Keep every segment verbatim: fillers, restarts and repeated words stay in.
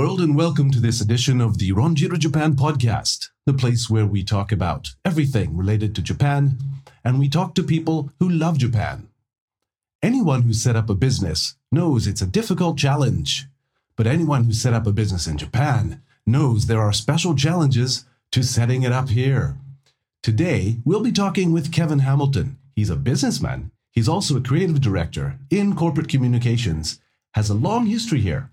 world, and welcome to this edition of the Ronjiro Japan Podcast, the place where we talk about everything related to Japan, and we talk to people who love Japan. Anyone who set up a business knows it's a difficult challenge, but anyone who set up a business in Japan knows there are special challenges to setting it up here. Today, we'll be talking with Kevin Hamilton. He's a businessman. He's also a creative director in corporate communications, has a long history here,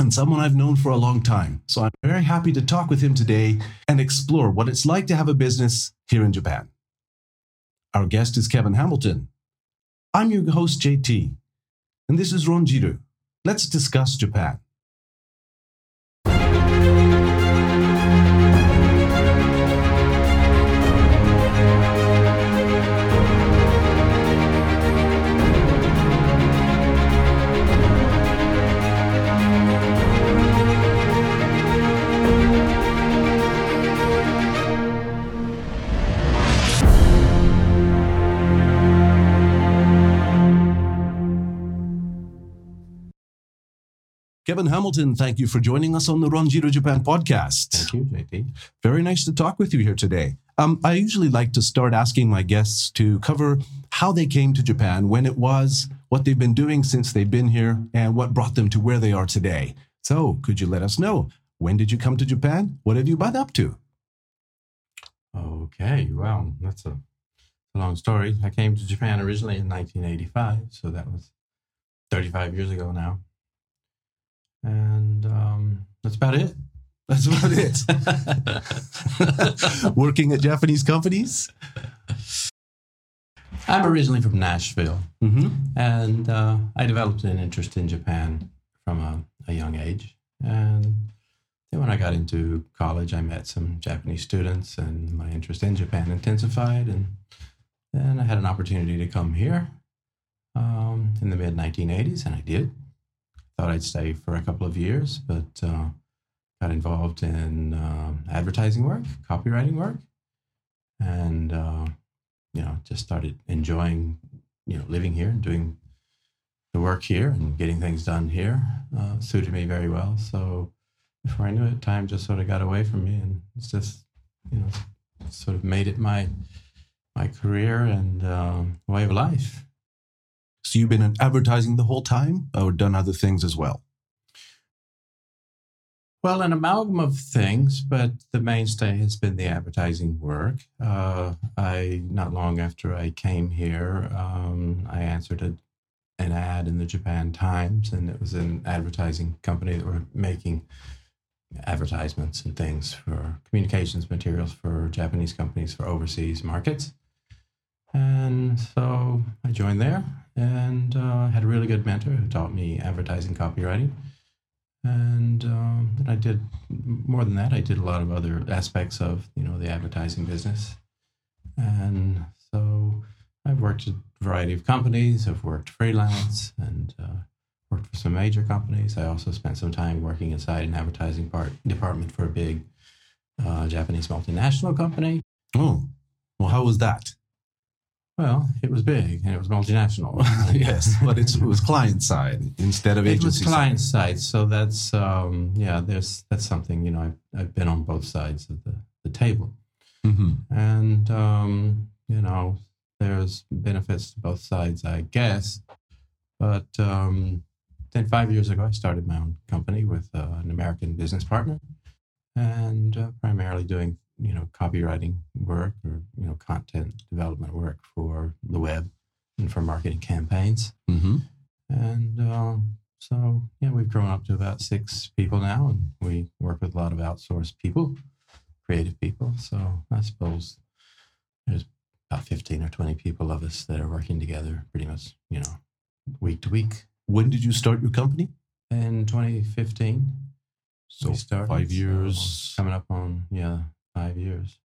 and someone I've known for a long time. So I'm very happy to talk with him today and explore what it's like to have a business here in Japan. Our guest is Kevin Hamilton. I'm your host, J T, and this is Ronjiro. Let's discuss Japan. Kevin Hamilton, thank you for joining us on the Ronjiro Japan Podcast. Thank you, J T. Very nice to talk with you here today. Um, I usually like to start asking my guests to cover how they came to Japan, when it was, what they've been doing since they've been here, and what brought them to where they are today. So, could you let us know? When did you come to Japan? What have you been up to? Okay, well, that's a long story. I came to Japan originally in nineteen eighty-five, so that was thirty-five years ago now. And um, that's about it. That's about it. Working at Japanese companies? I'm originally from Nashville. Mm-hmm. And uh, I developed an interest in Japan from a, a young age. And then when I got into college, I met some Japanese students, and my interest in Japan intensified. And then I had an opportunity to come here um, in the mid nineteen eighties, and I did. Thought I'd stay for a couple of years, but uh, got involved in uh, advertising work, copywriting work, and uh, you know, just started enjoying, you know, living here and doing the work here and getting things done here. Uh, suited me very well. So before I knew it, time just sort of got away from me, and it's just, you know, sort of made it my my career and uh, way of life. So you've been in advertising the whole time, or done other things as well? Well, an amalgam of things, but the mainstay has been the advertising work. Uh, I not long after I came here, um, I answered a, an ad in the Japan Times, and it was an advertising company that were making advertisements and things for communications materials for Japanese companies for overseas markets. And so I joined there, and uh, had a really good mentor who taught me advertising copywriting. And um, then I did more than that. I did a lot of other aspects of, you know, the advertising business. And so I've worked at a variety of companies. I've worked freelance and uh, worked for some major companies. I also spent some time working inside an advertising part, department for a big uh, Japanese multinational company. Oh, well, how was that? Well, it was big, and it was multinational. Yes, but it's, it was client side instead of agency. It was client side, side so that's um, yeah. There's that's something, you know. I've I've been on both sides of the the table, mm-hmm. and um, you know, there's benefits to both sides, I guess. But um, then five years ago, I started my own company with uh, an American business partner, and uh, primarily doing, you know, copywriting work, or, you know, content development work for the web and for marketing campaigns. Mm-hmm. And um, so, yeah, we've grown up to about six people now, and we work with a lot of outsourced people, creative people. So I suppose there's about fifteen or twenty people of us that are working together pretty much, you know, week to week. When did you start your company? In twenty fifteen. So started, five years. So coming up on, yeah. Five years.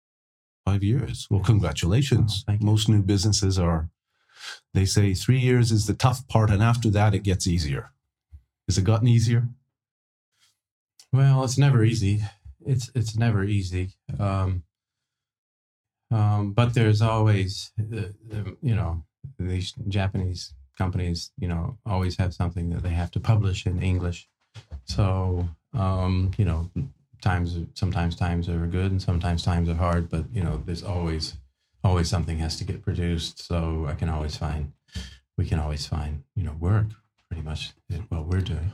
Five years. Well, congratulations. Oh, Most new businesses are, they say three years is the tough part, and after that it gets easier. Has it gotten easier? Well, it's never easy. It's it's never easy. Um, um, but there's always, uh, you know, these Japanese companies, you know, always have something that they have to publish in English. So Um, you know, times sometimes times are good and sometimes times are hard, but you know, there's always always something has to get produced. So I can always find we can always find, you know, work pretty much what we're doing.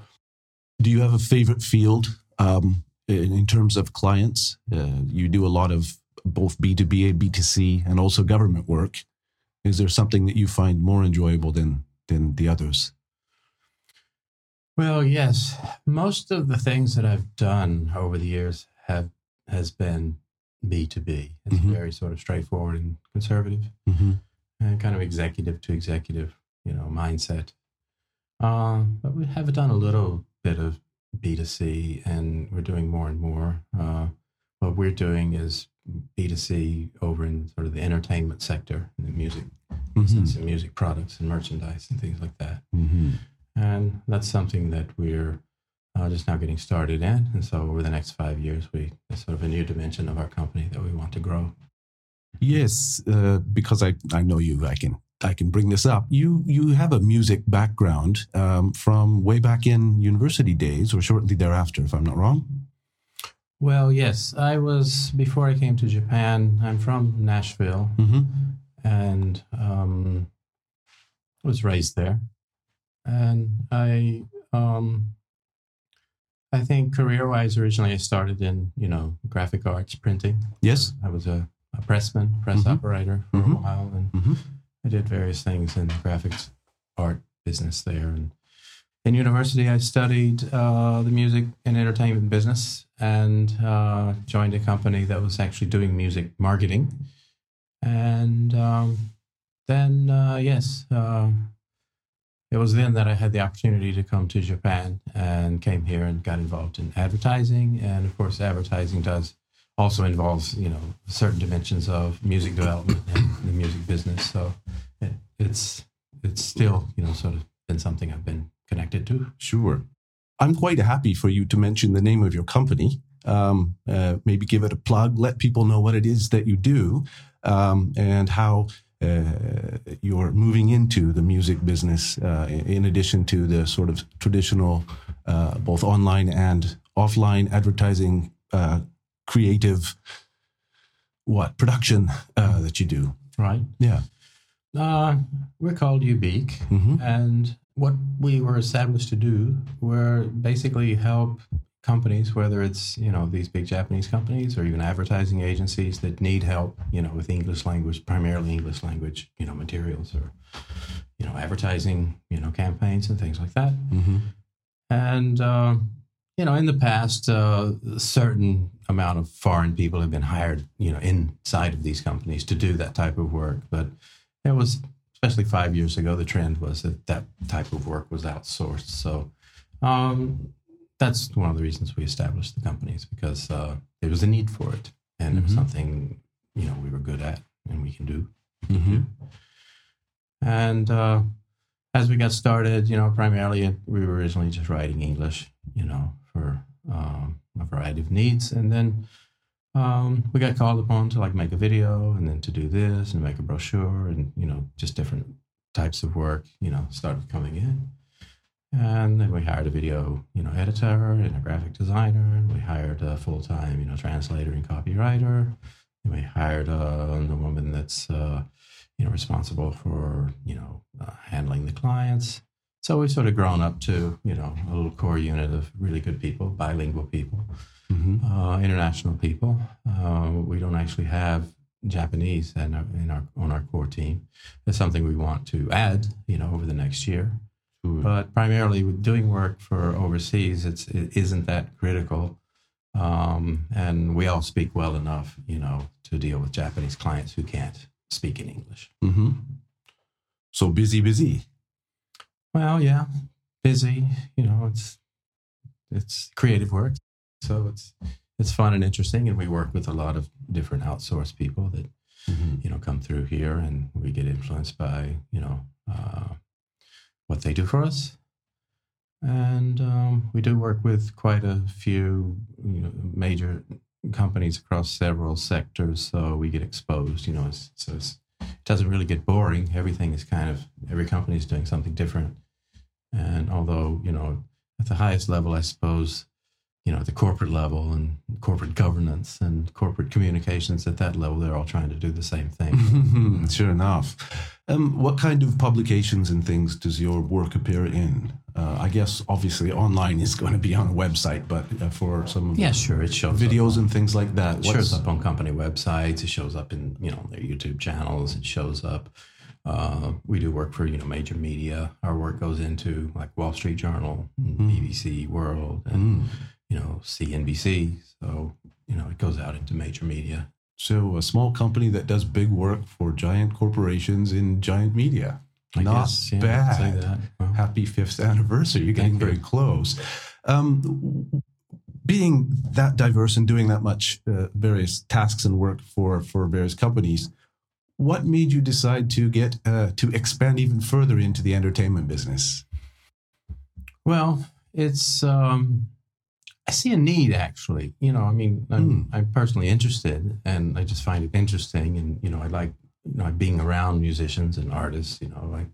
Do you have a favorite field um, in, in terms of clients? Uh, you do a lot of both B two B and B two C and also government work. Is there something that you find more enjoyable than than the others? Well, yes. Most of the things that I've done over the years have has been B two B. It's mm-hmm. very sort of straightforward and conservative mm-hmm. and kind of executive to executive, you know, mindset. Um, but we have done a little bit of B two C, and we're doing more and more. Uh, what we're doing is B two C over in sort of the entertainment sector, and the music, mm-hmm. and music products and merchandise and things like that. Mm-hmm. And that's something that we're uh, just now getting started in. And so over the next five years, we it's sort of a new dimension of our company that we want to grow. Yes, uh, because I, I know you, I can I can bring this up. You you have a music background um, from way back in university days or shortly thereafter, if I'm not wrong. Well, yes, I was, before I came to Japan, I'm from Nashville, mm-hmm. and um, was raised there. And I, um, I think career-wise, originally I started in, you know, graphic arts, printing. Yes. I was a, a pressman, press mm-hmm. operator for mm-hmm. a while, and mm-hmm. I did various things in the graphics art business there. And in university, I studied uh, the music and entertainment business, and uh, joined a company that was actually doing music marketing. And um, then, uh, yes, uh, it was then that I had the opportunity to come to Japan, and came here and got involved in advertising. And of course, advertising does also involves, you know, certain dimensions of music development and the music business. So it, it's it's still, you know, sort of been something I've been connected to. Sure. I'm quite happy for you to mention the name of your company. Um, uh, maybe give it a plug, let people know what it is that you do, um, and how uh, you're moving into the music business uh, in addition to the sort of traditional, uh, both online and offline advertising, uh, creative, what, production uh, that you do. Right. Yeah. Uh, we're called Ubique, mm-hmm. and what we were established to do were basically help companies, whether it's, you know, these big Japanese companies or even advertising agencies that need help, you know, with English language, primarily English language, you know, materials or, you know, advertising, you know, campaigns and things like that. Mm-hmm. And, uh, you know, in the past, uh, a certain amount of foreign people have been hired, you know, inside of these companies to do that type of work. But it was, especially five years ago, the trend was that that type of work was outsourced. So um, that's one of the reasons we established the companies, because uh, there was a need for it. And mm-hmm. it was something, you know, we were good at and we can do. We can mm-hmm. do. And uh, as we got started, you know, primarily we were originally just writing English, you know, for um, a variety of needs. And then Um, we got called upon to like make a video, and then to do this and make a brochure, and, you know, just different types of work, you know, started coming in. And then we hired a video, you know, editor and a graphic designer, and we hired a full-time, you know, translator and copywriter. And we hired uh, a woman that's, uh, you know, responsible for, you know, uh, handling the clients. So we've sort of grown up to, you know, a little core unit of really good people, bilingual people, mm-hmm. uh, international people. Uh, we don't actually have Japanese in our, in our, on our core team. That's something we want to add, you know, over the next year. Sure. But primarily with doing work for overseas, it's, it isn't that critical. Um, and we all speak well enough, you know, to deal with Japanese clients who can't speak in English. Mm-hmm. So busy, busy. Well, yeah, busy, you know, it's it's creative work, so it's it's fun and interesting, and we work with a lot of different outsourced people that, mm-hmm. you know, come through here, and we get influenced by, you know, uh, what they do for us. And um, we do work with quite a few, you know, major companies across several sectors, so we get exposed, you know, it's, so it's it doesn't really get boring. Everything is kind of, every company is doing something different. And although, you know, at the highest level, I suppose, you know, at the corporate level and corporate governance and corporate communications at that level, they're all trying to do the same thing. Sure enough. Um, what kind of publications and things does your work appear in? Uh, I guess, obviously, online is going to be on a website, but uh, for some of yeah, the sure, it shows videos on, and things like that. It shows up on company websites. It shows up in, you know, their YouTube channels. It shows up. Uh, we do work for, you know, major media. Our work goes into, like, Wall Street Journal, mm. B B C World, and... Mm. you know, C N B C. So, you know, it goes out into major media. So a small company that does big work for giant corporations in giant media. I Not guess, yeah, bad. I'd say that. Well, happy fifth anniversary. You're getting very you. close. Um, being that diverse and doing that much uh, various tasks and work for, for various companies, what made you decide to get uh, to expand even further into the entertainment business? Well, it's... Um, I see a need, actually. You know, I mean, I'm, mm. I'm personally interested, and I just find it interesting. And, you know, I like, you know, being around musicians and artists, you know, like,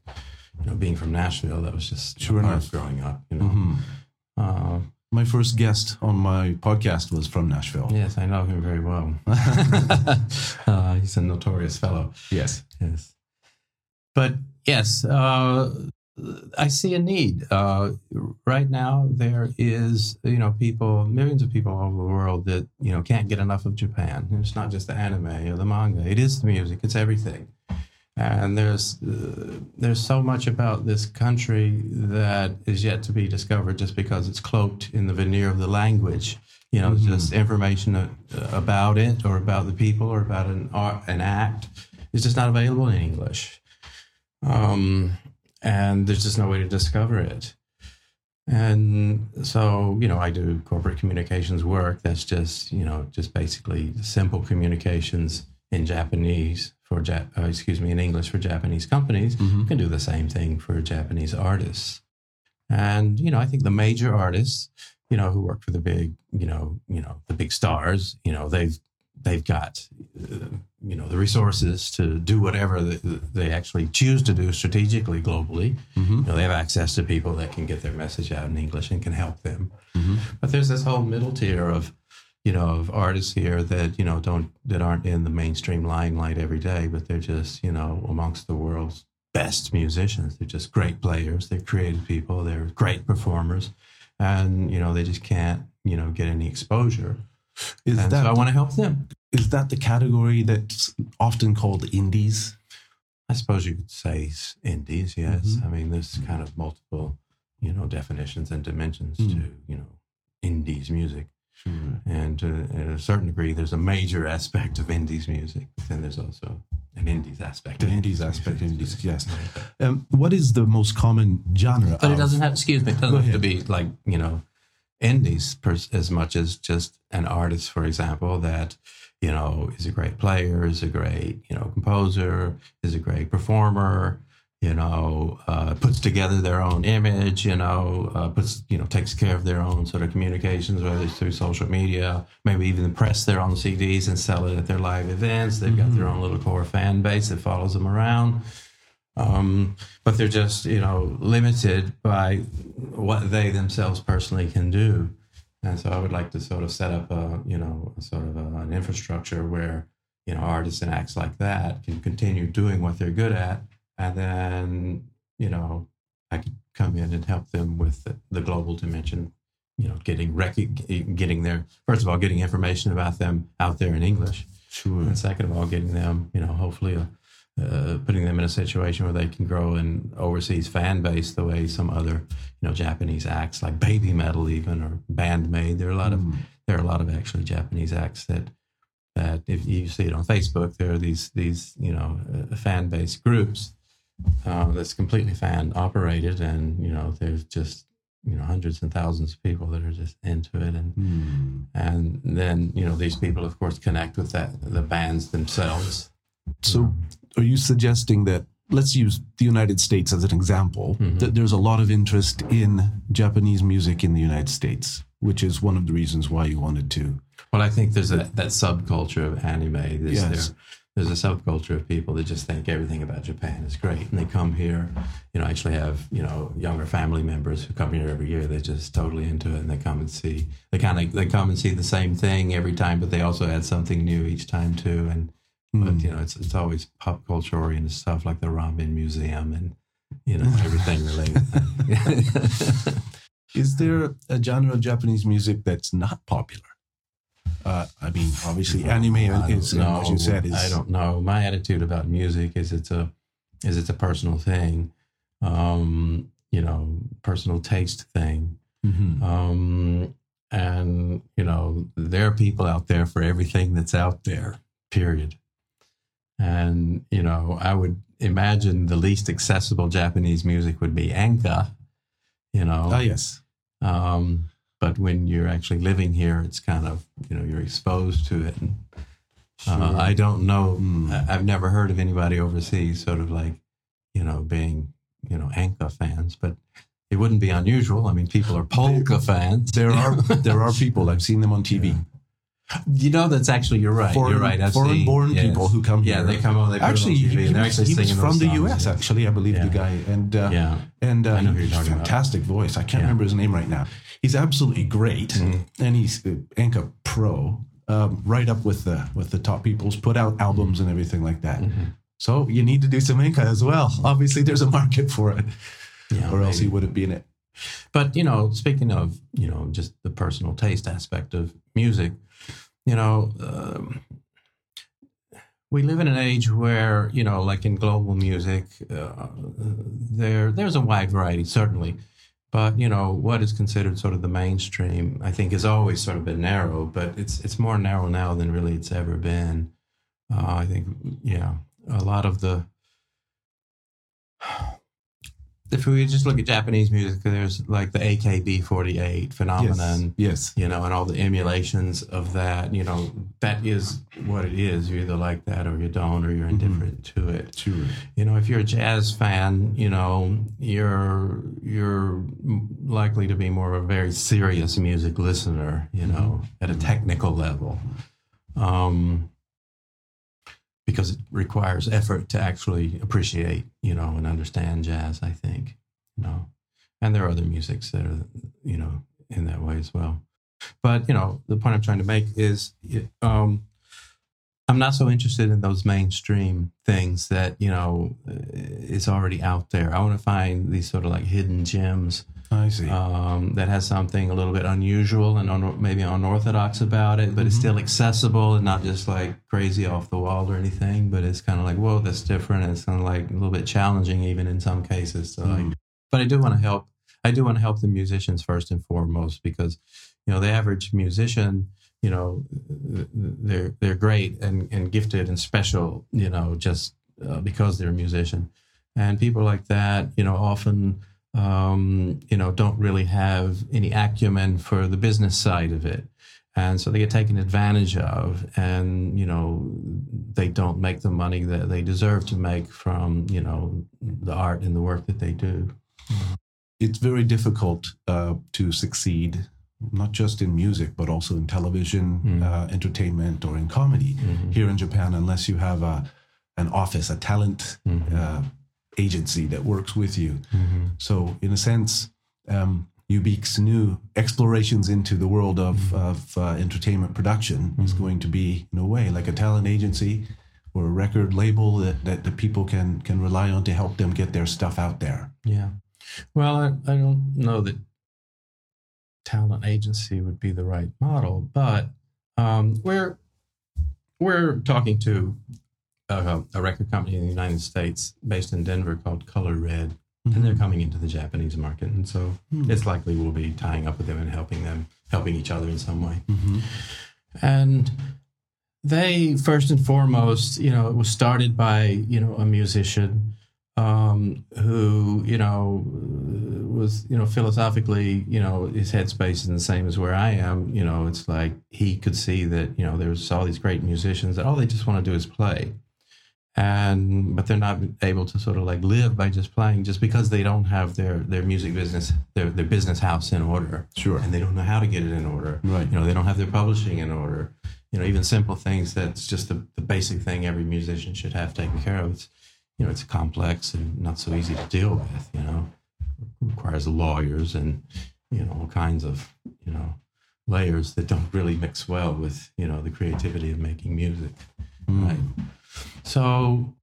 you know, being from Nashville, that was just sure part enough. of growing up, you know. Mm-hmm. Uh, my first guest on my podcast was from Nashville. Yes, I know him very well. uh, he's a notorious fellow. Yes. Yes. But, yes, uh, I see a need. Uh, right now, there is, you know, people, millions of people all over the world that, you know, can't get enough of Japan. It's not just the anime or the manga. It is the music. It's everything. And there's uh, there's so much about this country that is yet to be discovered just because it's cloaked in the veneer of the language. You know, mm-hmm. just information about it or about the people or about an art, an act is just not available in English. Um... And there's just no way to discover it. And so, you know, I do corporate communications work. That's just, you know, just basically simple communications in Japanese for, Jap- uh, excuse me, in English for Japanese companies. Mm-hmm. You can do the same thing for Japanese artists. And, you know, I think the major artists, you know, who work for the big, you know, you know, the big stars, you know, they've, they've got, uh, you know, the resources to do whatever the, they actually choose to do strategically, globally. Mm-hmm. You know, they have access to people that can get their message out in English and can help them. Mm-hmm. But there's this whole middle tier of, you know, of artists here that, you know, don't, that aren't in the mainstream limelight every day, but they're just, you know, amongst the world's best musicians. They're just great players. They're creative people. They're great performers. And, you know, they just can't, you know, get any exposure. Is and that so I want to help them. Is that the category that's often called indies? I suppose you could say indies, yes. Mm-hmm. I mean, there's kind of multiple, you know, definitions and dimensions mm. to, you know, indies music. Sure. And to, to a certain degree, there's a major aspect of indies music, but then there's also an indies aspect. An indies aspect, indies, yes. Um, what is the most common genre? But it doesn't have, excuse me, it doesn't have to be like, you know, indies per, as much as just an artist, for example, that, you know, is a great player, is a great, you know, composer, is a great performer, you know, uh, puts together their own image, you know, uh, puts, you know, takes care of their own sort of communications, whether it's through social media, maybe even press their own C Ds and sell it at their live events. They've got mm-hmm. their own little core fan base that follows them around. Um, but they're just, you know, limited by what they themselves personally can do. And so I would like to sort of set up a, you know, sort of a, an infrastructure where, you know, artists and acts like that can continue doing what they're good at. And then, you know, I could come in and help them with the, the global dimension, you know, getting rec- getting their, first of all, getting information about them out there in English. Sure. And second of all, getting them, you know, hopefully a, Uh, putting them in a situation where they can grow an overseas fan base the way some other, you know, Japanese acts like Baby Metal even or Band Maid. There are a lot of mm. there are a lot of actually Japanese acts that that if you see it on Facebook, there are these these you know uh, fan based groups uh, that's completely fan operated, and you know there's just you know hundreds and thousands of people that are just into it, and mm. and then you know these people of course connect with that the bands themselves. So. Are you suggesting that, let's use the United States as an example, mm-hmm. that there's a lot of interest in Japanese music in the United States, which is one of the reasons why you wanted to? Well, I think there's a, that subculture of anime. Yes. There, there's a subculture of people that just think everything about Japan is great, and they come here. You know, I actually have, you know, younger family members who come here every year. They're just totally into it, and they come and see. They kind of they come and see the same thing every time, but they also add something new each time too. And mm. but you know, it's it's always pop culture oriented stuff like the Ramen Museum and you know everything related. Is there a genre of Japanese music that's not popular? Uh, I mean, obviously, no, anime is, know, as you said, is... I don't know. My attitude about music is it's a is it's a personal thing, um, you know, personal taste thing. Mm-hmm. Um, and, you know, there are people out there for everything that's out there, period. And, you know, I would imagine the least accessible Japanese music would be Enka, you know. Oh, yes. Um But when you're actually living here, it's kind of, you know, you're exposed to it. And, uh, sure. I don't know. Mm. I've never heard of anybody overseas sort of like, you know, being, you know, Enka fans. But it wouldn't be unusual. I mean, people are polka fans. There are there are people. I've seen them on T V. Yeah. You know, that's actually, you're right. Foreign, you're right. I've foreign-born seen, people yes. who come yeah, here. Yeah, they come on. They actually, on T V he, and they're actually he was singing from the songs, U S, yes. actually, I believe, yeah. the guy. And uh, yeah. and uh, I know who you're talking fantastic about. Voice. I can't yeah. remember his name right now. He's absolutely great, mm-hmm. and he's Enka pro, um, right up with the with the top people's, put out albums and everything like that. Mm-hmm. So you need to do some Enka as well. Obviously, there's a market for it, yeah, or maybe. Else he wouldn't be in it. But, you know, speaking of, you know, just the personal taste aspect of music, you know, um, we live in an age where, you know, like in global music, uh, there there's a wide variety, certainly. But, you know, what is considered sort of the mainstream, I think, has always sort of been narrow, but it's it's more narrow now than really it's ever been. Uh, I think, yeah, a lot of the... If we just look at Japanese music, there's like the A K B forty-eight phenomenon, yes, yes. you know, and all the emulations of that, you know, that is what it is. You either like that or you don't, or you're indifferent mm-hmm. to it. True. You know, if you're a jazz fan, you know, you're you're likely to be more of a very serious music listener, you know, mm-hmm. at a technical level. Um Because it requires effort to actually appreciate, you know, and understand jazz, I think, you know. And there are other musics that are, you know, in that way as well. But, you know, the point I'm trying to make is um, I'm not so interested in those mainstream things that, you know, is already out there. I want to find these sort of like hidden gems. I see. Um, that has something a little bit unusual and un- maybe unorthodox about it, but mm-hmm. it's still accessible and not just like crazy off the wall or anything, but it's kind of like, whoa, that's different. And it's kind of like a little bit challenging even in some cases. So mm. like, but I do want to help. I do want to help the musicians first and foremost, because, you know, the average musician, you know, they're, they're great and, and gifted and special, you know, just uh, because they're a musician. And people like that, you know, often... Um, you know, don't really have any acumen for the business side of it. And so they get taken advantage of, and, you know, they don't make the money that they deserve to make from, you know, the art and the work that they do. It's very difficult uh, to succeed, not just in music, but also in television, mm-hmm. uh, entertainment, or in comedy mm-hmm. here in Japan, unless you have a, an office, a talent mm-hmm. uh agency that works with you. Mm-hmm. So in a sense, um, Ubique's new explorations into the world of, mm-hmm. of uh, entertainment production mm-hmm. is going to be, in a way, like a talent agency or a record label that, that the people can can rely on to help them get their stuff out there. Yeah. Well, I, I don't know that talent agency would be the right model, but um, we're we're talking to Uh, a record company in the United States based in Denver called Color Red, mm-hmm. and they're coming into the Japanese market, and so mm-hmm. it's likely we'll be tying up with them and helping them, helping each other in some way. Mm-hmm. And they, first and foremost, you know, it was started by, you know, a musician um, who, you know, was, you know, philosophically, you know, his headspace isn't the same as where I am. You know, it's like he could see that, you know, there's all these great musicians that all they just want to do is play. And but they're not able to sort of like live by just playing, just because they don't have their, their music business, their their business house in order. Sure. And they don't know how to get it in order. Right. You know, they don't have their publishing in order. you know, even simple things that's just the, the basic thing every musician should have taken care of. It's, you know, it's complex and not so easy to deal with, you know. It requires lawyers and, you know, all kinds of, you know, layers that don't really mix well with, you know, the creativity of making music. Mm. Right. So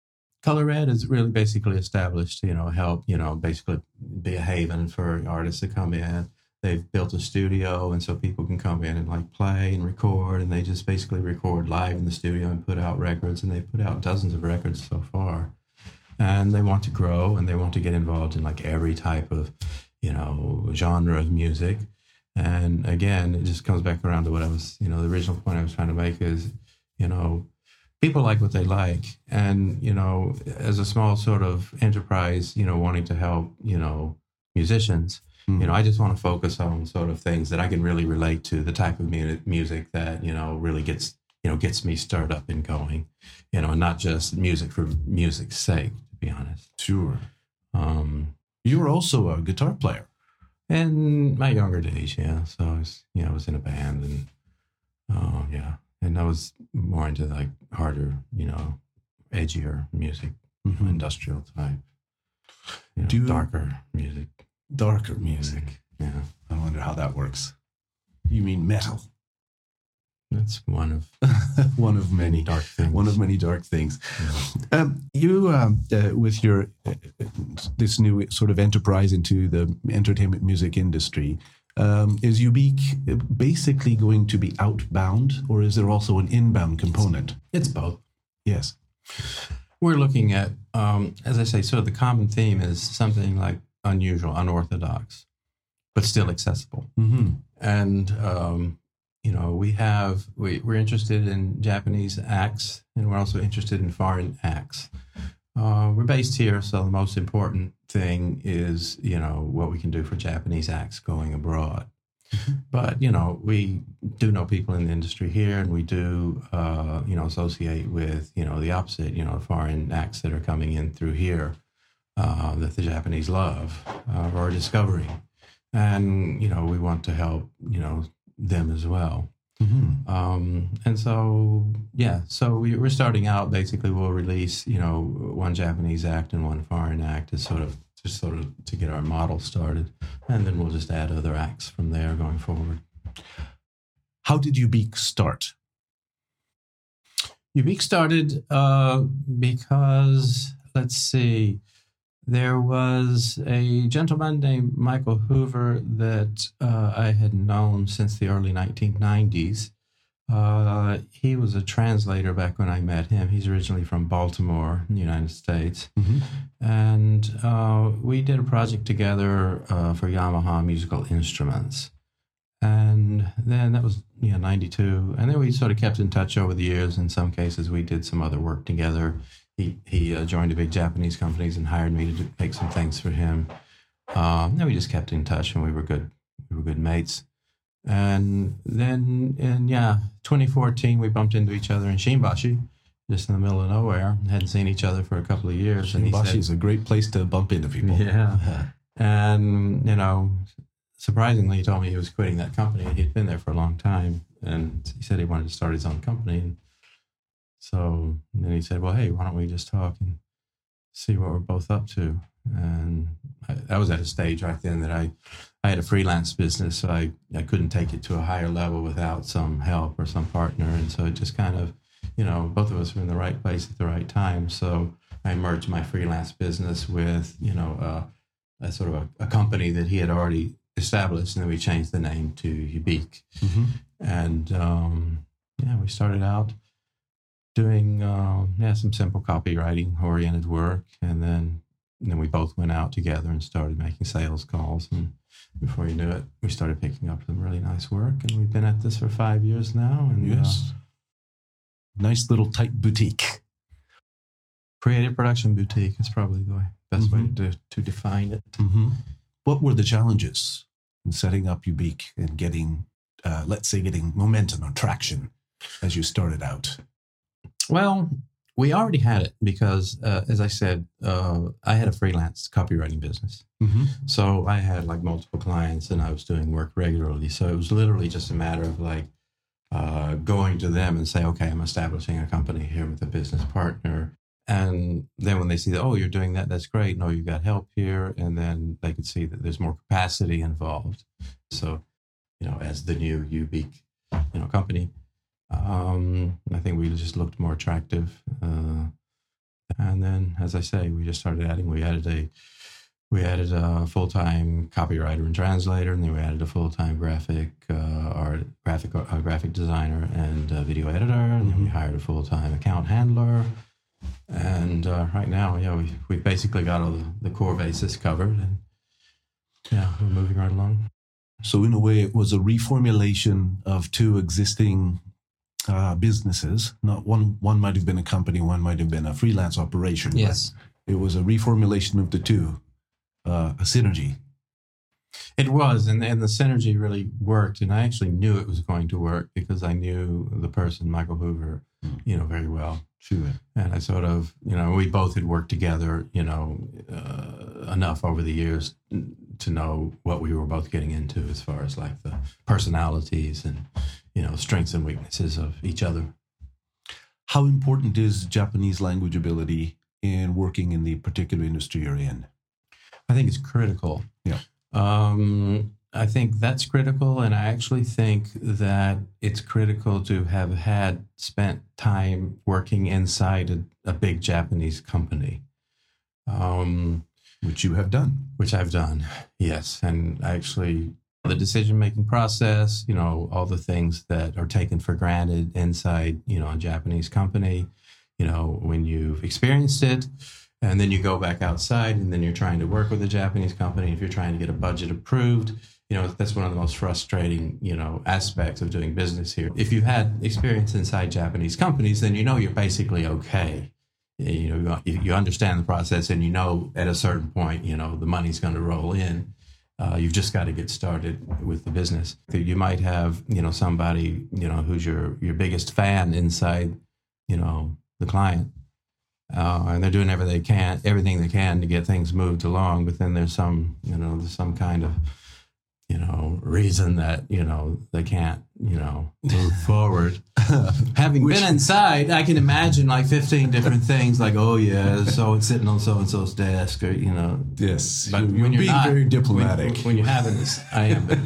Color Red is really basically established, you know, help, you know, basically be a haven for artists to come in. They've built a studio, and so people can come in and like play and record, and they just basically record live in the studio and put out records, and they've put out dozens of records so far. And they want to grow, and they want to get involved in like every type of, you know, genre of music. And again, it just comes back around to what I was, you know, the original point I was trying to make is, you know, people like what they like. And, you know, as a small sort of enterprise, you know, wanting to help, you know, musicians, mm-hmm. you know, I just want to focus on sort of things that I can really relate to, the type of mu- music that, you know, really gets, you know, gets me stirred up and going, you know, and not just music for music's sake, to be honest. Sure. Um, you were also a guitar player. In my younger days, yeah. So I was, you know, I was in a band, and oh yeah, and I was more into like harder, you know, edgier music, mm-hmm. industrial type, you know, Do darker music. Darker music. Mm-hmm. Yeah. I wonder how that works. You mean metal? That's one of one of many, many dark things. One of many dark things. Yeah. Um, you, um, uh, with your uh, this new sort of enterprise into the entertainment music industry, um, is Ubique basically going to be outbound, or is there also an inbound component? It's, it's both. Yes, we're looking at, um, as I say, sort of the common theme is something like unusual, unorthodox, but still accessible, mm-hmm. and. Um, You know, we have, we, we're interested in Japanese acts, and we're also interested in foreign acts. Uh, we're based here, so the most important thing is, you know, what we can do for Japanese acts going abroad. But, you know, we do know people in the industry here, and we do, uh, you know, associate with, you know, the opposite, you know, foreign acts that are coming in through here uh, that the Japanese love uh, or are discovering. And, you know, we want to help, you know, them as well. Mm-hmm. Um, and so, yeah, so we, we're starting out, basically we'll release, you know, one Japanese act and one foreign act as sort of, just sort of to get our model started. And then we'll just add other acts from there going forward. How did Ubique start? Ubique started uh, because, let's see, there was a gentleman named Michael Hoover that uh, I had known since the early nineteen nineties. Uh, he was a translator back when I met him. He's originally from Baltimore in the United States. Mm-hmm. And uh, we did a project together uh, for Yamaha musical instruments. And then that was, you know, ninety-two. And then we sort of kept in touch over the years. In some cases, we did some other work together. He, he uh, joined a big Japanese company and hired me to make some things for him. Uh, then we just kept in touch, and we were good. We were good mates. And then, in yeah, twenty fourteen, we bumped into each other in Shinbashi, just in the middle of nowhere. Hadn't seen each other for a couple of years. Shinbashi is a great place to bump into people. Yeah. And, you know, surprisingly, he told me he was quitting that company. He'd been there for a long time, and he said he wanted to start his own company. And So and then he said, well, hey, why don't we just talk and see what we're both up to? And I, I was at a stage right then that I, I had a freelance business, so I, I couldn't take it to a higher level without some help or some partner. And so it just kind of, you know, both of us were in the right place at the right time. So I merged my freelance business with, you know, uh, a sort of a, a company that he had already established, and then we changed the name to Ubique. Mm-hmm. And, um, yeah, we started out doing uh, yeah, some simple copywriting-oriented work, and then and then we both went out together and started making sales calls, and before you knew it, we started picking up some really nice work, and we've been at this for five years now. And yes, uh, nice little tight boutique. Creative production boutique is probably the best mm-hmm. way to, to define it. Mm-hmm. What were the challenges in setting up Ubique and getting, uh, let's say, getting momentum or traction as you started out? Well, we already had it because, uh, as I said, uh, I had a freelance copywriting business. Mm-hmm. So I had like multiple clients, and I was doing work regularly. So it was literally just a matter of like, uh, going to them and say, okay, I'm establishing a company here with a business partner. And then when they see that, oh, you're doing that, that's great. No, you got help here. And then they can see that there's more capacity involved. So, you know, as the new Ubique, you know, company, um, I think we just looked more attractive. Uh, and then, as I say, we just started adding, we added a, we added a full-time copywriter and translator, and then we added a full-time graphic uh, art, graphic, uh, graphic designer and uh, video editor. And then we hired a full-time account handler. And uh, right now, yeah, we we basically got all the, the core bases covered, and yeah, we're moving right along. So in a way, it was a reformulation of two existing uh, businesses. Not one one might have been a company, one might have been a freelance operation. Yes, but it was a reformulation of the two, uh, a synergy. It was, and and the synergy really worked. And I actually knew it was going to work because I knew the person, Michael Hoover, you know, very well. Sure. And I sort of, you know, we both had worked together, you know, uh, enough over the years to know what we were both getting into as far as like the personalities and, you know, strengths and weaknesses of each other. How important is Japanese language ability in working in the particular industry you're in? I think it's critical. Yeah. Um, I think that's critical, and I actually think that it's critical to have had spent time working inside a, a big Japanese company. Um, which you have done. Which I've done, yes. And actually, the decision-making process, you know, all the things that are taken for granted inside, you know, a Japanese company, you know, when you've experienced it, and then you go back outside, and then you're trying to work with a Japanese company, if you're trying to get a budget approved, you know, that's one of the most frustrating, you know, aspects of doing business here. If you've had experience inside Japanese companies, then you know you're basically okay. You know, you understand the process, and you know at a certain point, you know, the money's going to roll in. Uh, you've just got to get started with the business. You might have, you know, somebody, you know, who's your, your biggest fan inside, you know, the client. Uh, and they're doing everything they can, everything they can to get things moved along. But then there's some, you know, there's some kind of, you know, reason that, you know, they can't, you know, move forward. Having Which, been inside, I can imagine like fifteen different things like, oh, yeah, so it's sitting on so-and-so's desk or, you know. Yes, but you're, when you're being not, very diplomatic. When, when you haven't, this, I am. But,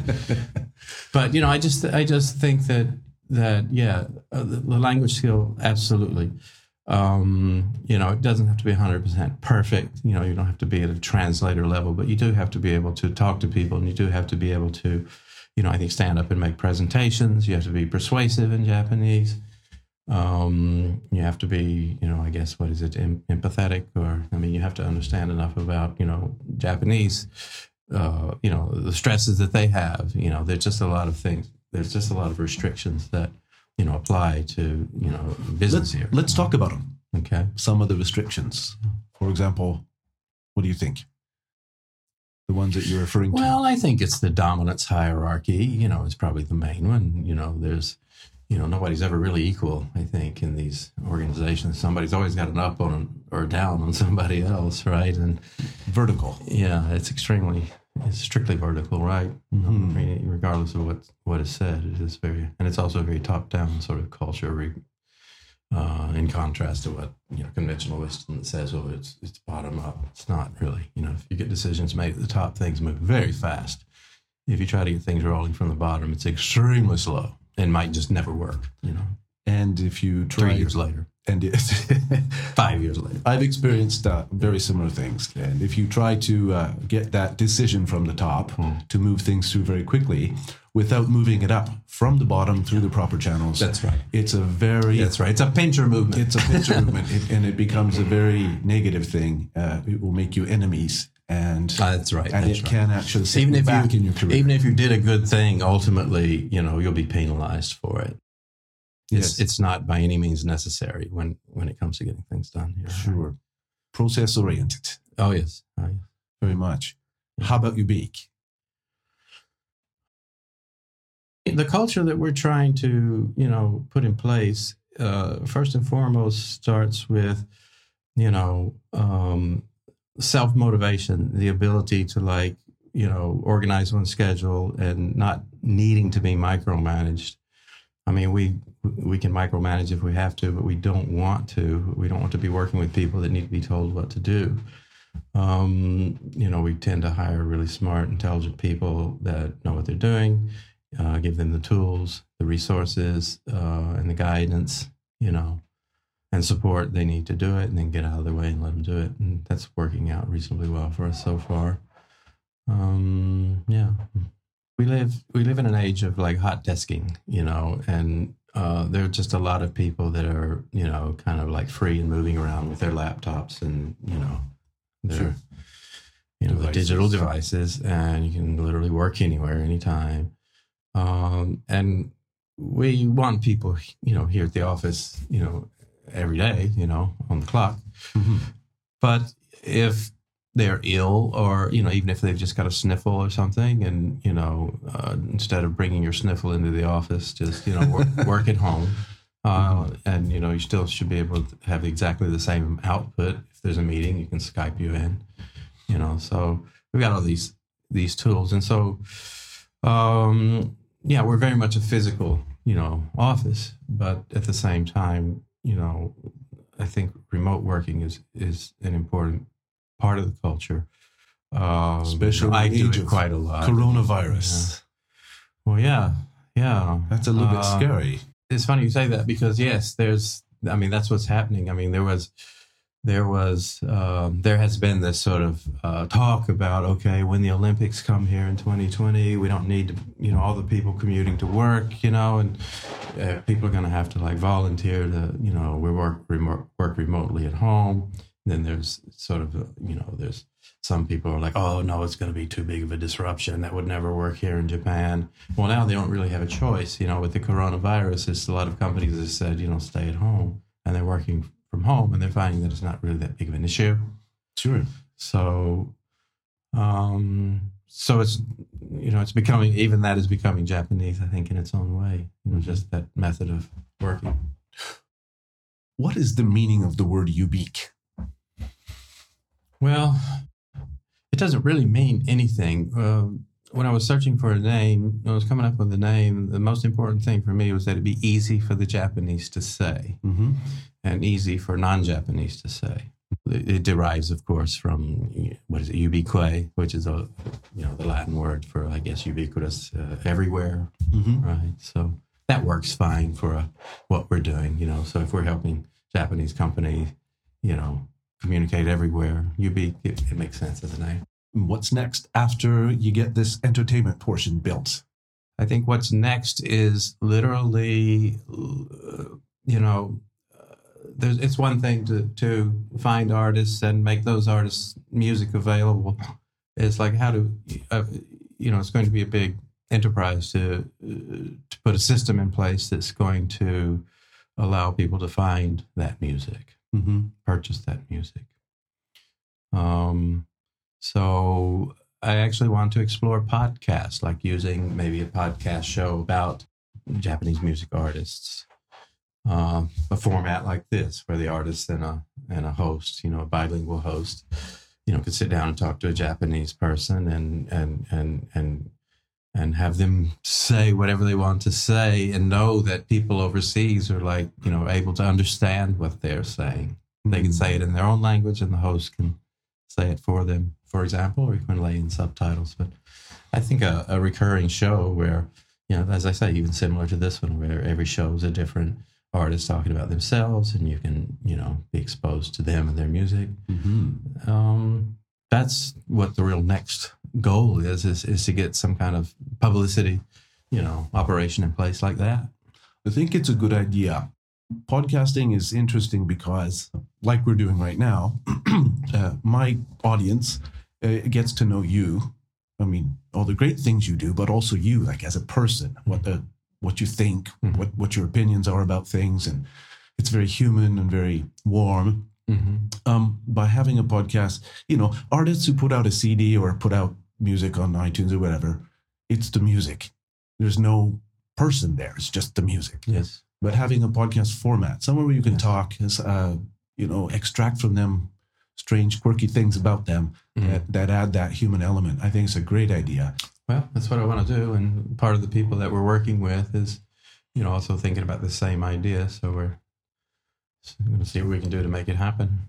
but, you know, I just I just think that, that yeah, uh, the, the language skill, absolutely. Um, you know, it doesn't have to be one hundred percent perfect. You know, you don't have to be at a translator level, but you do have to be able to talk to people, and you do have to be able to, you know, I think stand up and make presentations. You have to be persuasive in Japanese. Um, you have to be, you know, I guess, what is it, em- empathetic? Or, I mean, you have to understand enough about, you know, Japanese, uh, you know, the stresses that they have. You know, there's just a lot of things. There's just a lot of restrictions that, you know, apply to, you know, business let's, here. Let's talk about them. Okay. Some of the restrictions. For example, what do you think? The ones that you're referring well, to? Well, I think it's the dominance hierarchy, you know, is probably the main one. You know, there's, you know, nobody's ever really equal, I think, in these organizations. Somebody's always got an up on or down on somebody else, right? And vertical. Yeah, it's extremely... It's strictly vertical, right? Mm-hmm. Regardless of what, what is said, it is very, and it's also a very top-down sort of culture. Uh, in contrast to what, you know, conventional wisdom says, oh, it's it's bottom-up. It's not really. You know, if you get decisions made at the top, things move very fast. If you try to get things rolling from the bottom, it's extremely slow and might just never work. You know, and if you try three years later, and five years later, I've experienced uh, very similar things. And if you try to uh, get that decision from the top mm. to move things through very quickly, without moving it up from the bottom through the proper channels, that's right. It's a very that's right. It's a pincher movement. It's a pincher movement, it, and it becomes a very negative thing. Uh, it will make you enemies, and uh, that's right. And that's it right. can actually set even you if back you, in your career. Even if you did a good thing, ultimately, you know, you'll be penalized for it. Yes. It's it's not by any means necessary when, when it comes to getting things done here. Sure. Process oriented. Oh, yes. Oh, yes. Very much. Yeah. How about Ubique? The culture that we're trying to, you know, put in place, uh, first and foremost, starts with, you know, um, self-motivation, the ability to, like, you know, organize one's schedule and not needing to be micromanaged. I mean, we we can micromanage if we have to, but we don't want to. We don't want to be working with people that need to be told what to do. Um, you know, we tend to hire really smart, intelligent people that know what they're doing, uh, give them the tools, the resources, uh, and the guidance, you know, and support they need to do it, and then get out of the way and let them do it. And that's working out reasonably well for us so far. Um, yeah. We live we live in an age of like hot desking, you know, and uh, there are just a lot of people that are, you know, kind of like free and moving around with their laptops and, you know, their, sure. you know, devices. The digital devices, and you can literally work anywhere, anytime. Um, and we want people, you know, here at the office, you know, every day, you know, on the clock. Mm-hmm. But if they're ill, or, you know, even if they've just got a sniffle or something, and, you know, uh, instead of bringing your sniffle into the office, just, you know, work, work at home. Uh, mm-hmm. And, you know, you still should be able to have exactly the same output. If there's a meeting, you can Skype you in, you know. So we've got all these these tools. And so, um, yeah, we're very much a physical, you know, office. But at the same time, you know, I think remote working is, is an important part of the culture. Um, Especially I do it quite a lot. Coronavirus. Yeah. Well, yeah, yeah. That's a little uh, bit scary. It's funny you say that, because yes, there's, I mean, that's what's happening. I mean, there was, there was, um, there has been this sort of uh, talk about, okay, when the Olympics come here in twenty twenty, we don't need, to, you know, all the people commuting to work, you know, and uh, people are going to have to like volunteer to, you know, we work remote, work remotely at home. Then there's sort of, a, you know, there's some people are like, oh, no, it's going to be too big of a disruption. That would never work here in Japan. Well, now they don't really have a choice. You know, with the coronavirus, it's a lot of companies that said, you know, stay at home. And they're working from home, and they're finding that it's not really that big of an issue. Sure. So, um, so it's, you know, it's becoming, even that is becoming Japanese, I think, in its own way. You know, just that method of working. What is the meaning of the word Ubique? Well, it doesn't really mean anything. Uh, when I was searching for a name, when I was coming up with a name, the most important thing for me was that it'd be easy for the Japanese to say, mm-hmm. and easy for non-Japanese to say. It, it derives, of course, from, what is it, ubique, which is a, you know, the Latin word for, I guess, ubiquitous, uh, everywhere, mm-hmm. right? So that works fine for uh, what we're doing, you know. So if we're helping Japanese company, you know, communicate everywhere, Ubique, it, it makes sense as a name. What's next after you get this entertainment portion built? I think what's next is literally, you know, there's, it's one thing to, to find artists and make those artists' music available. It's like how to, uh, you know, it's going to be a big enterprise to uh, to put a system in place that's going to allow people to find that music. Mm-hmm. Purchase that music. Um, so I actually want to explore podcasts, like using maybe a podcast show about Japanese music artists, uh, a format like this, where the artist and a and a host, you know, a bilingual host, you know, could sit down and talk to a Japanese person and and and and and have them say whatever they want to say, and know that people overseas are like, you know, able to understand what they're saying. Mm-hmm. They can say it in their own language, and the host can say it for them, for example, or you can lay in subtitles. But I think a, a recurring show where, you know, as I say, even similar to this one, where every show is a different artist talking about themselves, and you can, you know, be exposed to them and their music. Mm-hmm. Um, that's what the real next goal is, is is to get some kind of publicity, you know, operation in place like that. I think it's a good idea. Podcasting is interesting because, like we're doing right now, uh, my audience uh, gets to know you. I mean, all the great things you do, but also you, like as a person, what the what you think, mm-hmm. what what your opinions are about things, and it's very human and very warm. Mm-hmm. Um, by having a podcast, you know, artists who put out a C D or put out music on iTunes or whatever, it's the music. There's no person there. It's just the music. Yes. But having a podcast format, somewhere where you can yes. talk, uh, you know, extract from them strange, quirky things about them mm-hmm. that, that add that human element. I think it's a great idea. Well, that's what I want to do. And part of the people that we're working with is, you know, also thinking about the same idea. So we're going to see what we can do to make it happen.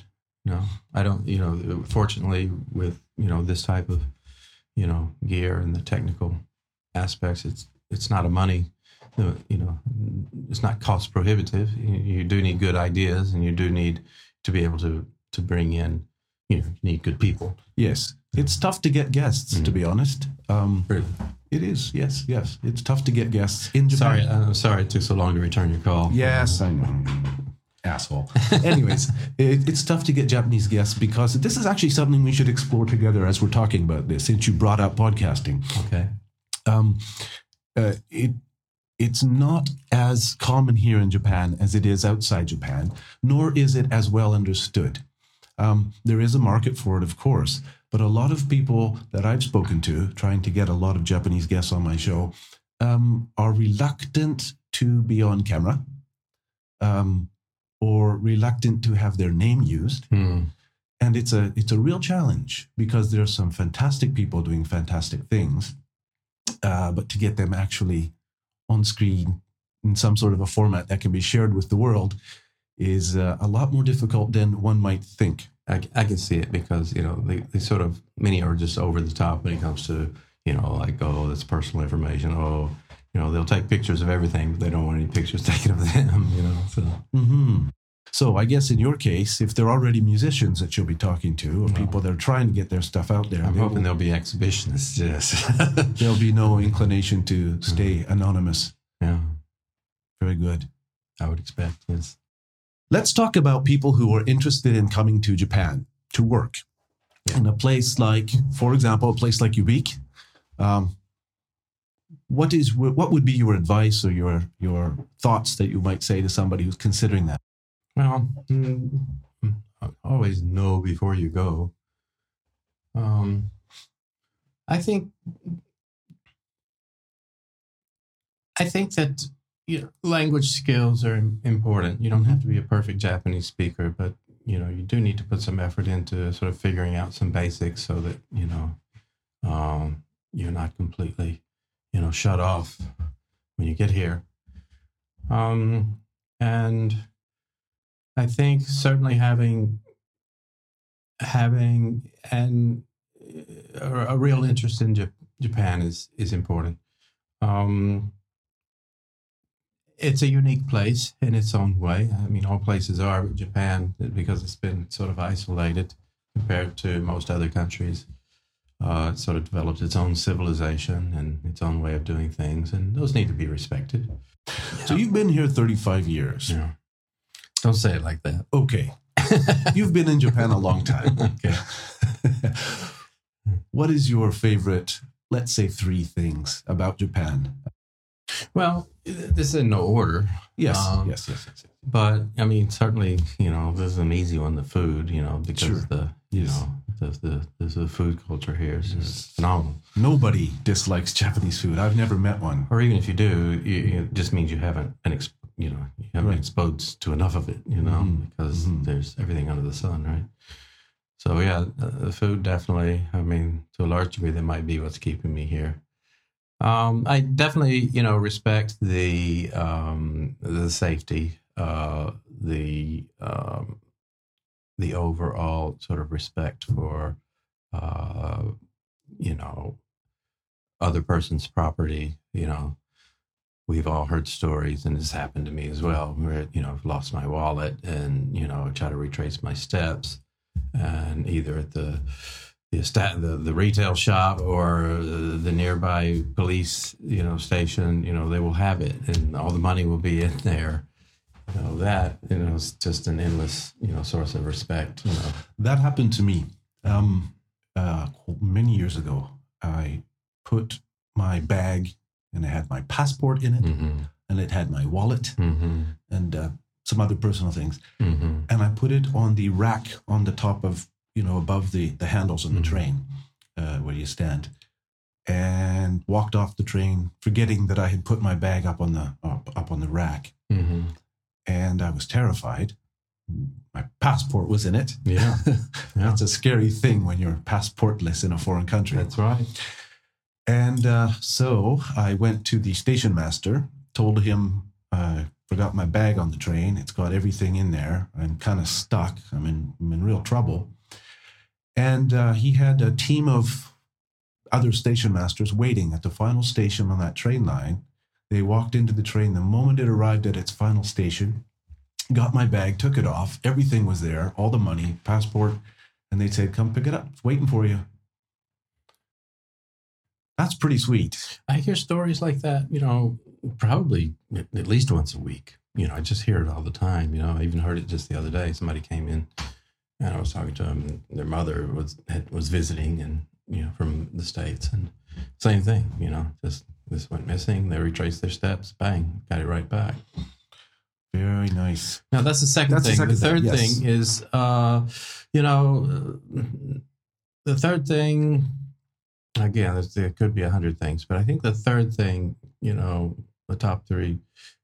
You know, I don't, you know, fortunately with, you know, this type of, you know, gear and the technical aspects, it's, it's not a money, you know, it's not cost prohibitive. You, you do need good ideas, and you do need to be able to, to bring in, you know, you need good people. Yes. It's tough to get guests, mm-hmm. to be honest. Um, really? It is, yes, yes. It's tough to get guests in Japan. Sorry, I'm sorry it took so long to return your call. Yes, I know. Asshole. Anyways, it, it's tough to get Japanese guests, because this is actually something we should explore together as we're talking about this, since you brought up podcasting. Okay. Um, uh, it it's not as common here in Japan as it is outside Japan, nor is it as well understood. Um, there is a market for it, of course, but a lot of people that I've spoken to, trying to get a lot of Japanese guests on my show, um, are reluctant to be on camera, um, or reluctant to have their name used. Mm. And it's a it's a real challenge, because there are some fantastic people doing fantastic things, uh, but to get them actually on screen in some sort of a format that can be shared with the world is uh, a lot more difficult than one might think. I, I can see it, because, you know, they, they sort of, many are just over the top when it comes to, you know, like, oh, that's personal information. Oh, you know, they'll take pictures of everything, but they don't want any pictures taken of them, you know. So, mm-hmm. so I guess in your case, if they're already musicians that you'll be talking to, or no. people that are trying to get their stuff out there. I'm hoping will, there'll be exhibitionists, yes. There'll be no inclination to stay mm-hmm. anonymous. Yeah. Very good. I would expect, yes. Let's talk about people who are interested in coming to Japan to work. Yeah. In a place like, for example, a place like Ubique. Um, what is what would be your advice or your your thoughts that you might say to somebody who's considering that? Well, always know before you go. Um, I think I think that. You know, language skills are important. You don't have to be a perfect Japanese speaker, but, you know, you do need to put some effort into sort of figuring out some basics so that, you know, um, you're not completely, you know, shut off when you get here. Um, and I think certainly having, having an, a, a real interest in J- Japan is, is important. Um, It's a unique place in its own way. I mean, all places are, but Japan, because it's been sort of isolated compared to most other countries, uh, it sort of developed its own civilization and its own way of doing things, and those need to be respected. So you've been here thirty-five years. Yeah. Don't say it like that. Okay. You've been in Japan a long time. Okay. What is your favorite, let's say, three things about Japan? Well, this is in no order. Yes, um, yes, yes, yes, yes. But I mean, certainly, you know, this is an easy one—the food, you know, because sure. the, you yes. know, the, the the food culture here is yes. phenomenal. Nobody dislikes Japanese food. I've never met one. Or even if you do, you, it just means you haven't, an ex, you know, you haven't right. exposed to enough of it, you know, mm-hmm. because mm-hmm. there's everything under the sun, right? So yeah, the food definitely. I mean, to a large degree, that might be what's keeping me here. Um, I definitely, you know, respect the um, the safety, uh, the um, the overall sort of respect for, uh, you know, other person's property. You know, we've all heard stories, and it's happened to me as well, where, you know, I've lost my wallet and, you know, I try to retrace my steps, and either at the The, the the retail shop or the, the nearby police, you know, station, you know, they will have it, and all the money will be in there. You know, that, you know, it's just an endless, you know, source of respect. You know, that happened to me um, uh, many years ago. I put my bag, and I had my passport in it, mm-hmm. and it had my wallet, mm-hmm. and uh, some other personal things, mm-hmm. and I put it on the rack on the top of, you know, above the, the handles on the train, uh, where you stand, and walked off the train, forgetting that I had put my bag up on the up, up on the rack, mm-hmm. and I was terrified. My passport was in it. Yeah, yeah. That's a scary thing when you're passportless in a foreign country. That's right. And uh, so I went to the station master, told him I uh, forgot my bag on the train. It's got everything in there. I'm kind of stuck. I'm in, I'm in real trouble. And uh, he had a team of other station masters waiting at the final station on that train line. They walked into the train the moment it arrived at its final station, got my bag, took it off. Everything was there, all the money, passport. And they said, come pick it up. It's waiting for you. That's pretty sweet. I hear stories like that, you know, probably at least once a week. You know, I just hear it all the time. You know, I even heard it just the other day. Somebody came in and I was talking to them. And their mother was had, was visiting and, you know, from the States. And same thing, you know, just this went missing. They retraced their steps. Bang, got it right back. Very nice. Now, that's the second that's thing. The, second the third thing, yes. thing is, uh, you know, the third thing... Again, there could be a hundred things, but I think the third thing, you know, the top three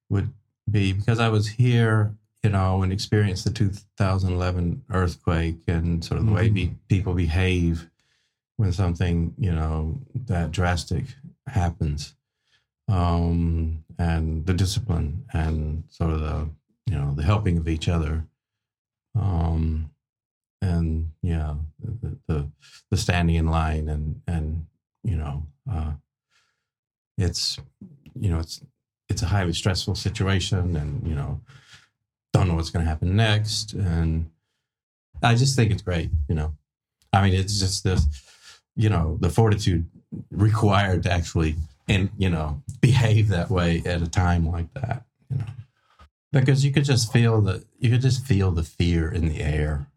would be because I was here, you know, and experienced the two thousand eleven earthquake and sort of the way be, people behave when something, you know, that drastic happens, um, and the discipline and sort of the, you know, the helping of each other, um, and yeah, the, the the standing in line and and you know, uh, it's you know it's it's a highly stressful situation, and you know, don't know what's going to happen next, and I just think it's great, you know. I mean, it's just this, you know, the fortitude required to actually and you know behave that way at a time like that, you know, because you could just feel the you could just feel the fear in the air.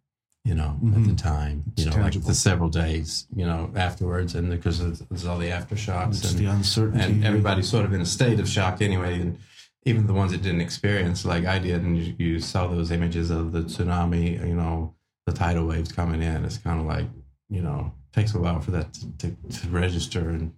You know, mm-hmm. at the time, you it's know, tangible. Like the several days, you know, afterwards, and because the, there's all the aftershocks it's and the uncertainty, and everybody's sort of in a state of shock anyway. And even the ones that didn't experience, like I did, and you, you saw those images of the tsunami, you know, the tidal waves coming in. It's kind of like, you know, takes a while for that to, to, to register in,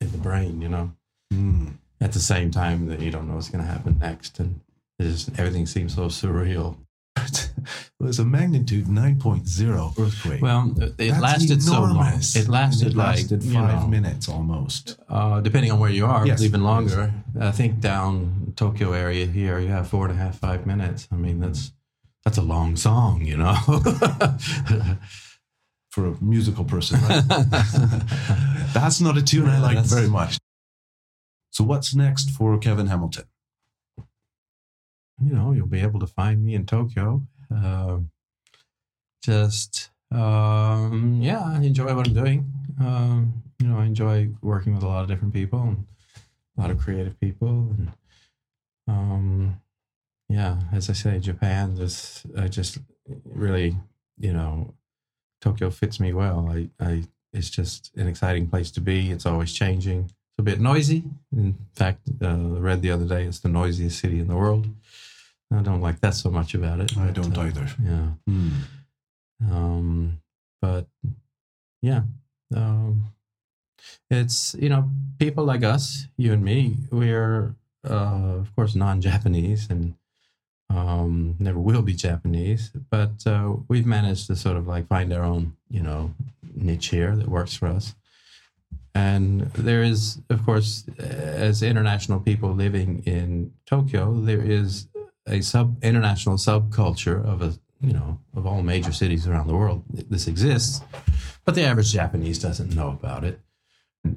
in the brain, you know. Mm. At the same time that you don't know what's going to happen next, and just, everything seems so surreal. It was a magnitude nine point oh earthquake. Well, it That's lasted enormous. So long. It lasted, it lasted like five you know, minutes almost. Uh, depending on where you are, yes. It's even longer. I think down Tokyo area here, you have four and a half, five minutes. I mean, that's that's a long song, you know, for a musical person. Right? That's not a tune yeah, I like very much. So, what's next for Kevin Hamilton? You know, you'll be able to find me in Tokyo. Uh, just, um, yeah, I enjoy what I'm doing. Um, you know, I enjoy working with a lot of different people and a lot of creative people. And um, yeah, as I say, Japan, this, I just really, you know, Tokyo fits me well. I, I, it's just an exciting place to be. It's always changing. It's a bit noisy. In fact, uh, I read the other day, it's the noisiest city in the world. I don't like that so much about it. I but, don't uh, either. Yeah. Mm. Um, but yeah, um, it's, you know, people like us, you and me, we're, uh, of course, non-Japanese and um, never will be Japanese. But uh, we've managed to sort of like find our own, you know, niche here that works for us. And there is, of course, as international people living in Tokyo, there is a sub international subculture of a you know of all major cities around the world. This exists, but the average Japanese doesn't know about it.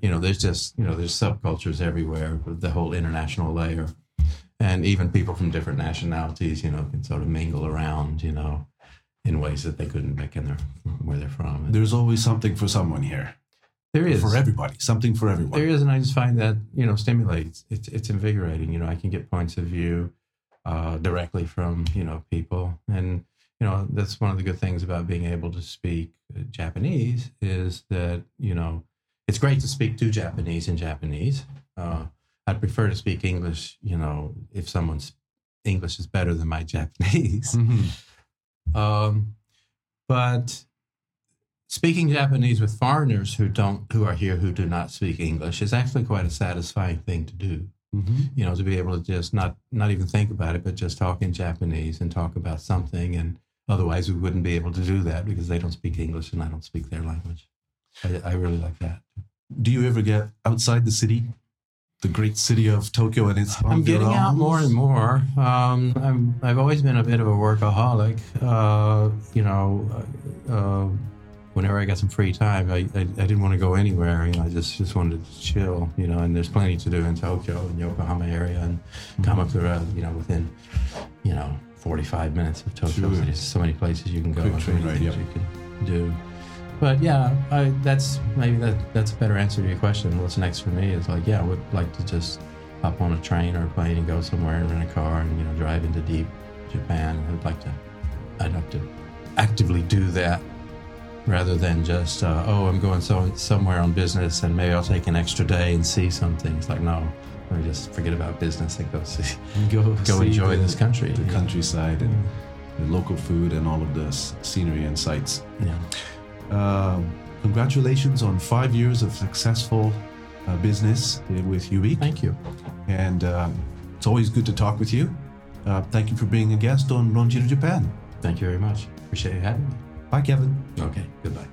You know, there's just you know there's subcultures everywhere. The whole international layer, and even people from different nationalities, you know, can sort of mingle around, you know, in ways that they couldn't back in their where they're from. And there's always something for someone here. There is for everybody, something for everyone. There is, and I just find that you know stimulates. It's it's invigorating. You know, I can get points of view. Uh, directly from, you know, people. And, you know, that's one of the good things about being able to speak Japanese is that, you know, it's great to speak to Japanese in Japanese. Uh, I'd prefer to speak English, you know, if someone's English is better than my Japanese. Mm-hmm. Um, but speaking Japanese with foreigners who don't, who are here, who do not speak English is actually quite a satisfying thing to do. Mm-hmm. You know, to be able to just not not even think about it, but just talk in Japanese and talk about something. And otherwise, we wouldn't be able to do that because they don't speak English and I don't speak their language. I, I really like that. Do you ever get outside the city the great city of Tokyo and its environs? I'm getting out more and more. Um, I'm, I've always been a bit of a workaholic. Uh, you know, uh, whenever I got some free time, I, I, I didn't want to go anywhere. You know, I just, just wanted to chill, you know, and there's plenty to do in Tokyo and Yokohama area and Kamakura, you know, within, you know, forty-five minutes of Tokyo. Sure. So there's so many places you can go. Quick train, right, yep. You can do. But yeah, I, that's maybe that, that's a better answer to your question. What's next for me is like, yeah, I would like to just hop on a train or a plane and go somewhere and rent a car and, you know, drive into deep Japan. I'd like to, I'd like to actively do that rather than just, uh, oh, I'm going so somewhere on business and maybe I'll take an extra day and see some things. Like, no, let me just forget about business and go see, go, go see enjoy the, this country. The countryside and the local food and all of the scenery and sights. Yeah. Uh, congratulations on five years of successful uh, business with Ubique. Thank you. And uh, it's always good to talk with you. Uh, thank you for being a guest on Ronjiro Japan. Thank you very much. Appreciate you having me. Bye, Kevin. Okay, goodbye.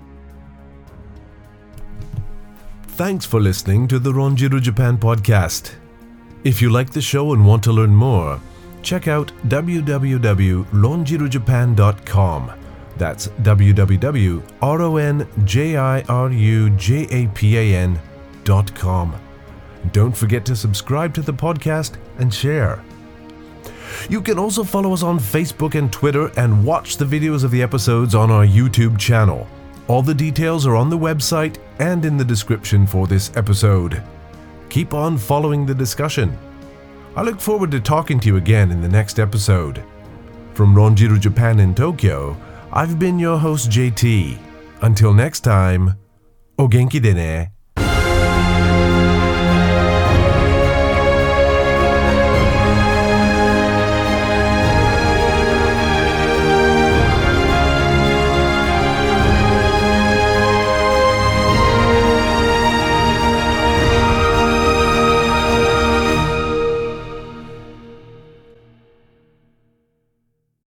Thanks for listening to the Ronjiro Japan podcast. If you like the show and want to learn more, check out w w w dot ronjiro japan dot com. That's w w w dot ronjiro japan dot com. Don't forget to subscribe to the podcast and share. You can also follow us on Facebook and Twitter and watch the videos of the episodes on our YouTube channel. All the details are on the website and in the description for this episode. Keep on following the discussion. I look forward to talking to you again in the next episode. From Ronjiro Japan in Tokyo, I've been your host, J T. Until next time, o genki de ne.